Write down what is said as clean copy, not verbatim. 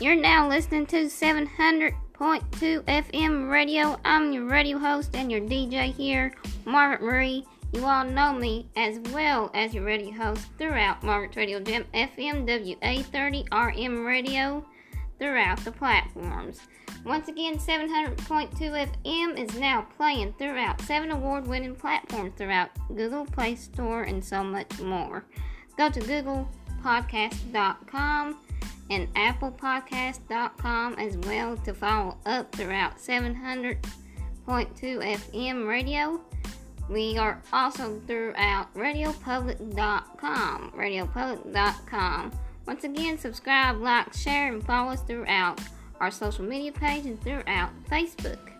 You're now listening to 700.2 FM Radio. I'm your radio host and your DJ here, Margaret Marie. You all know me as well as your radio host throughout Margaret's Radio Gem FM WA30 RM Radio throughout the platforms. Once again, 700.2 FM is now playing throughout 7 award-winning platforms throughout Google Play Store and so much more. Go to googlepodcast.com and applepodcast.com as well to follow up throughout 700.2 FM Radio. We are also throughout radiopublic.com, radiopublic.com. Once again, subscribe, like, share, and follow us throughout our social media page and throughout Facebook.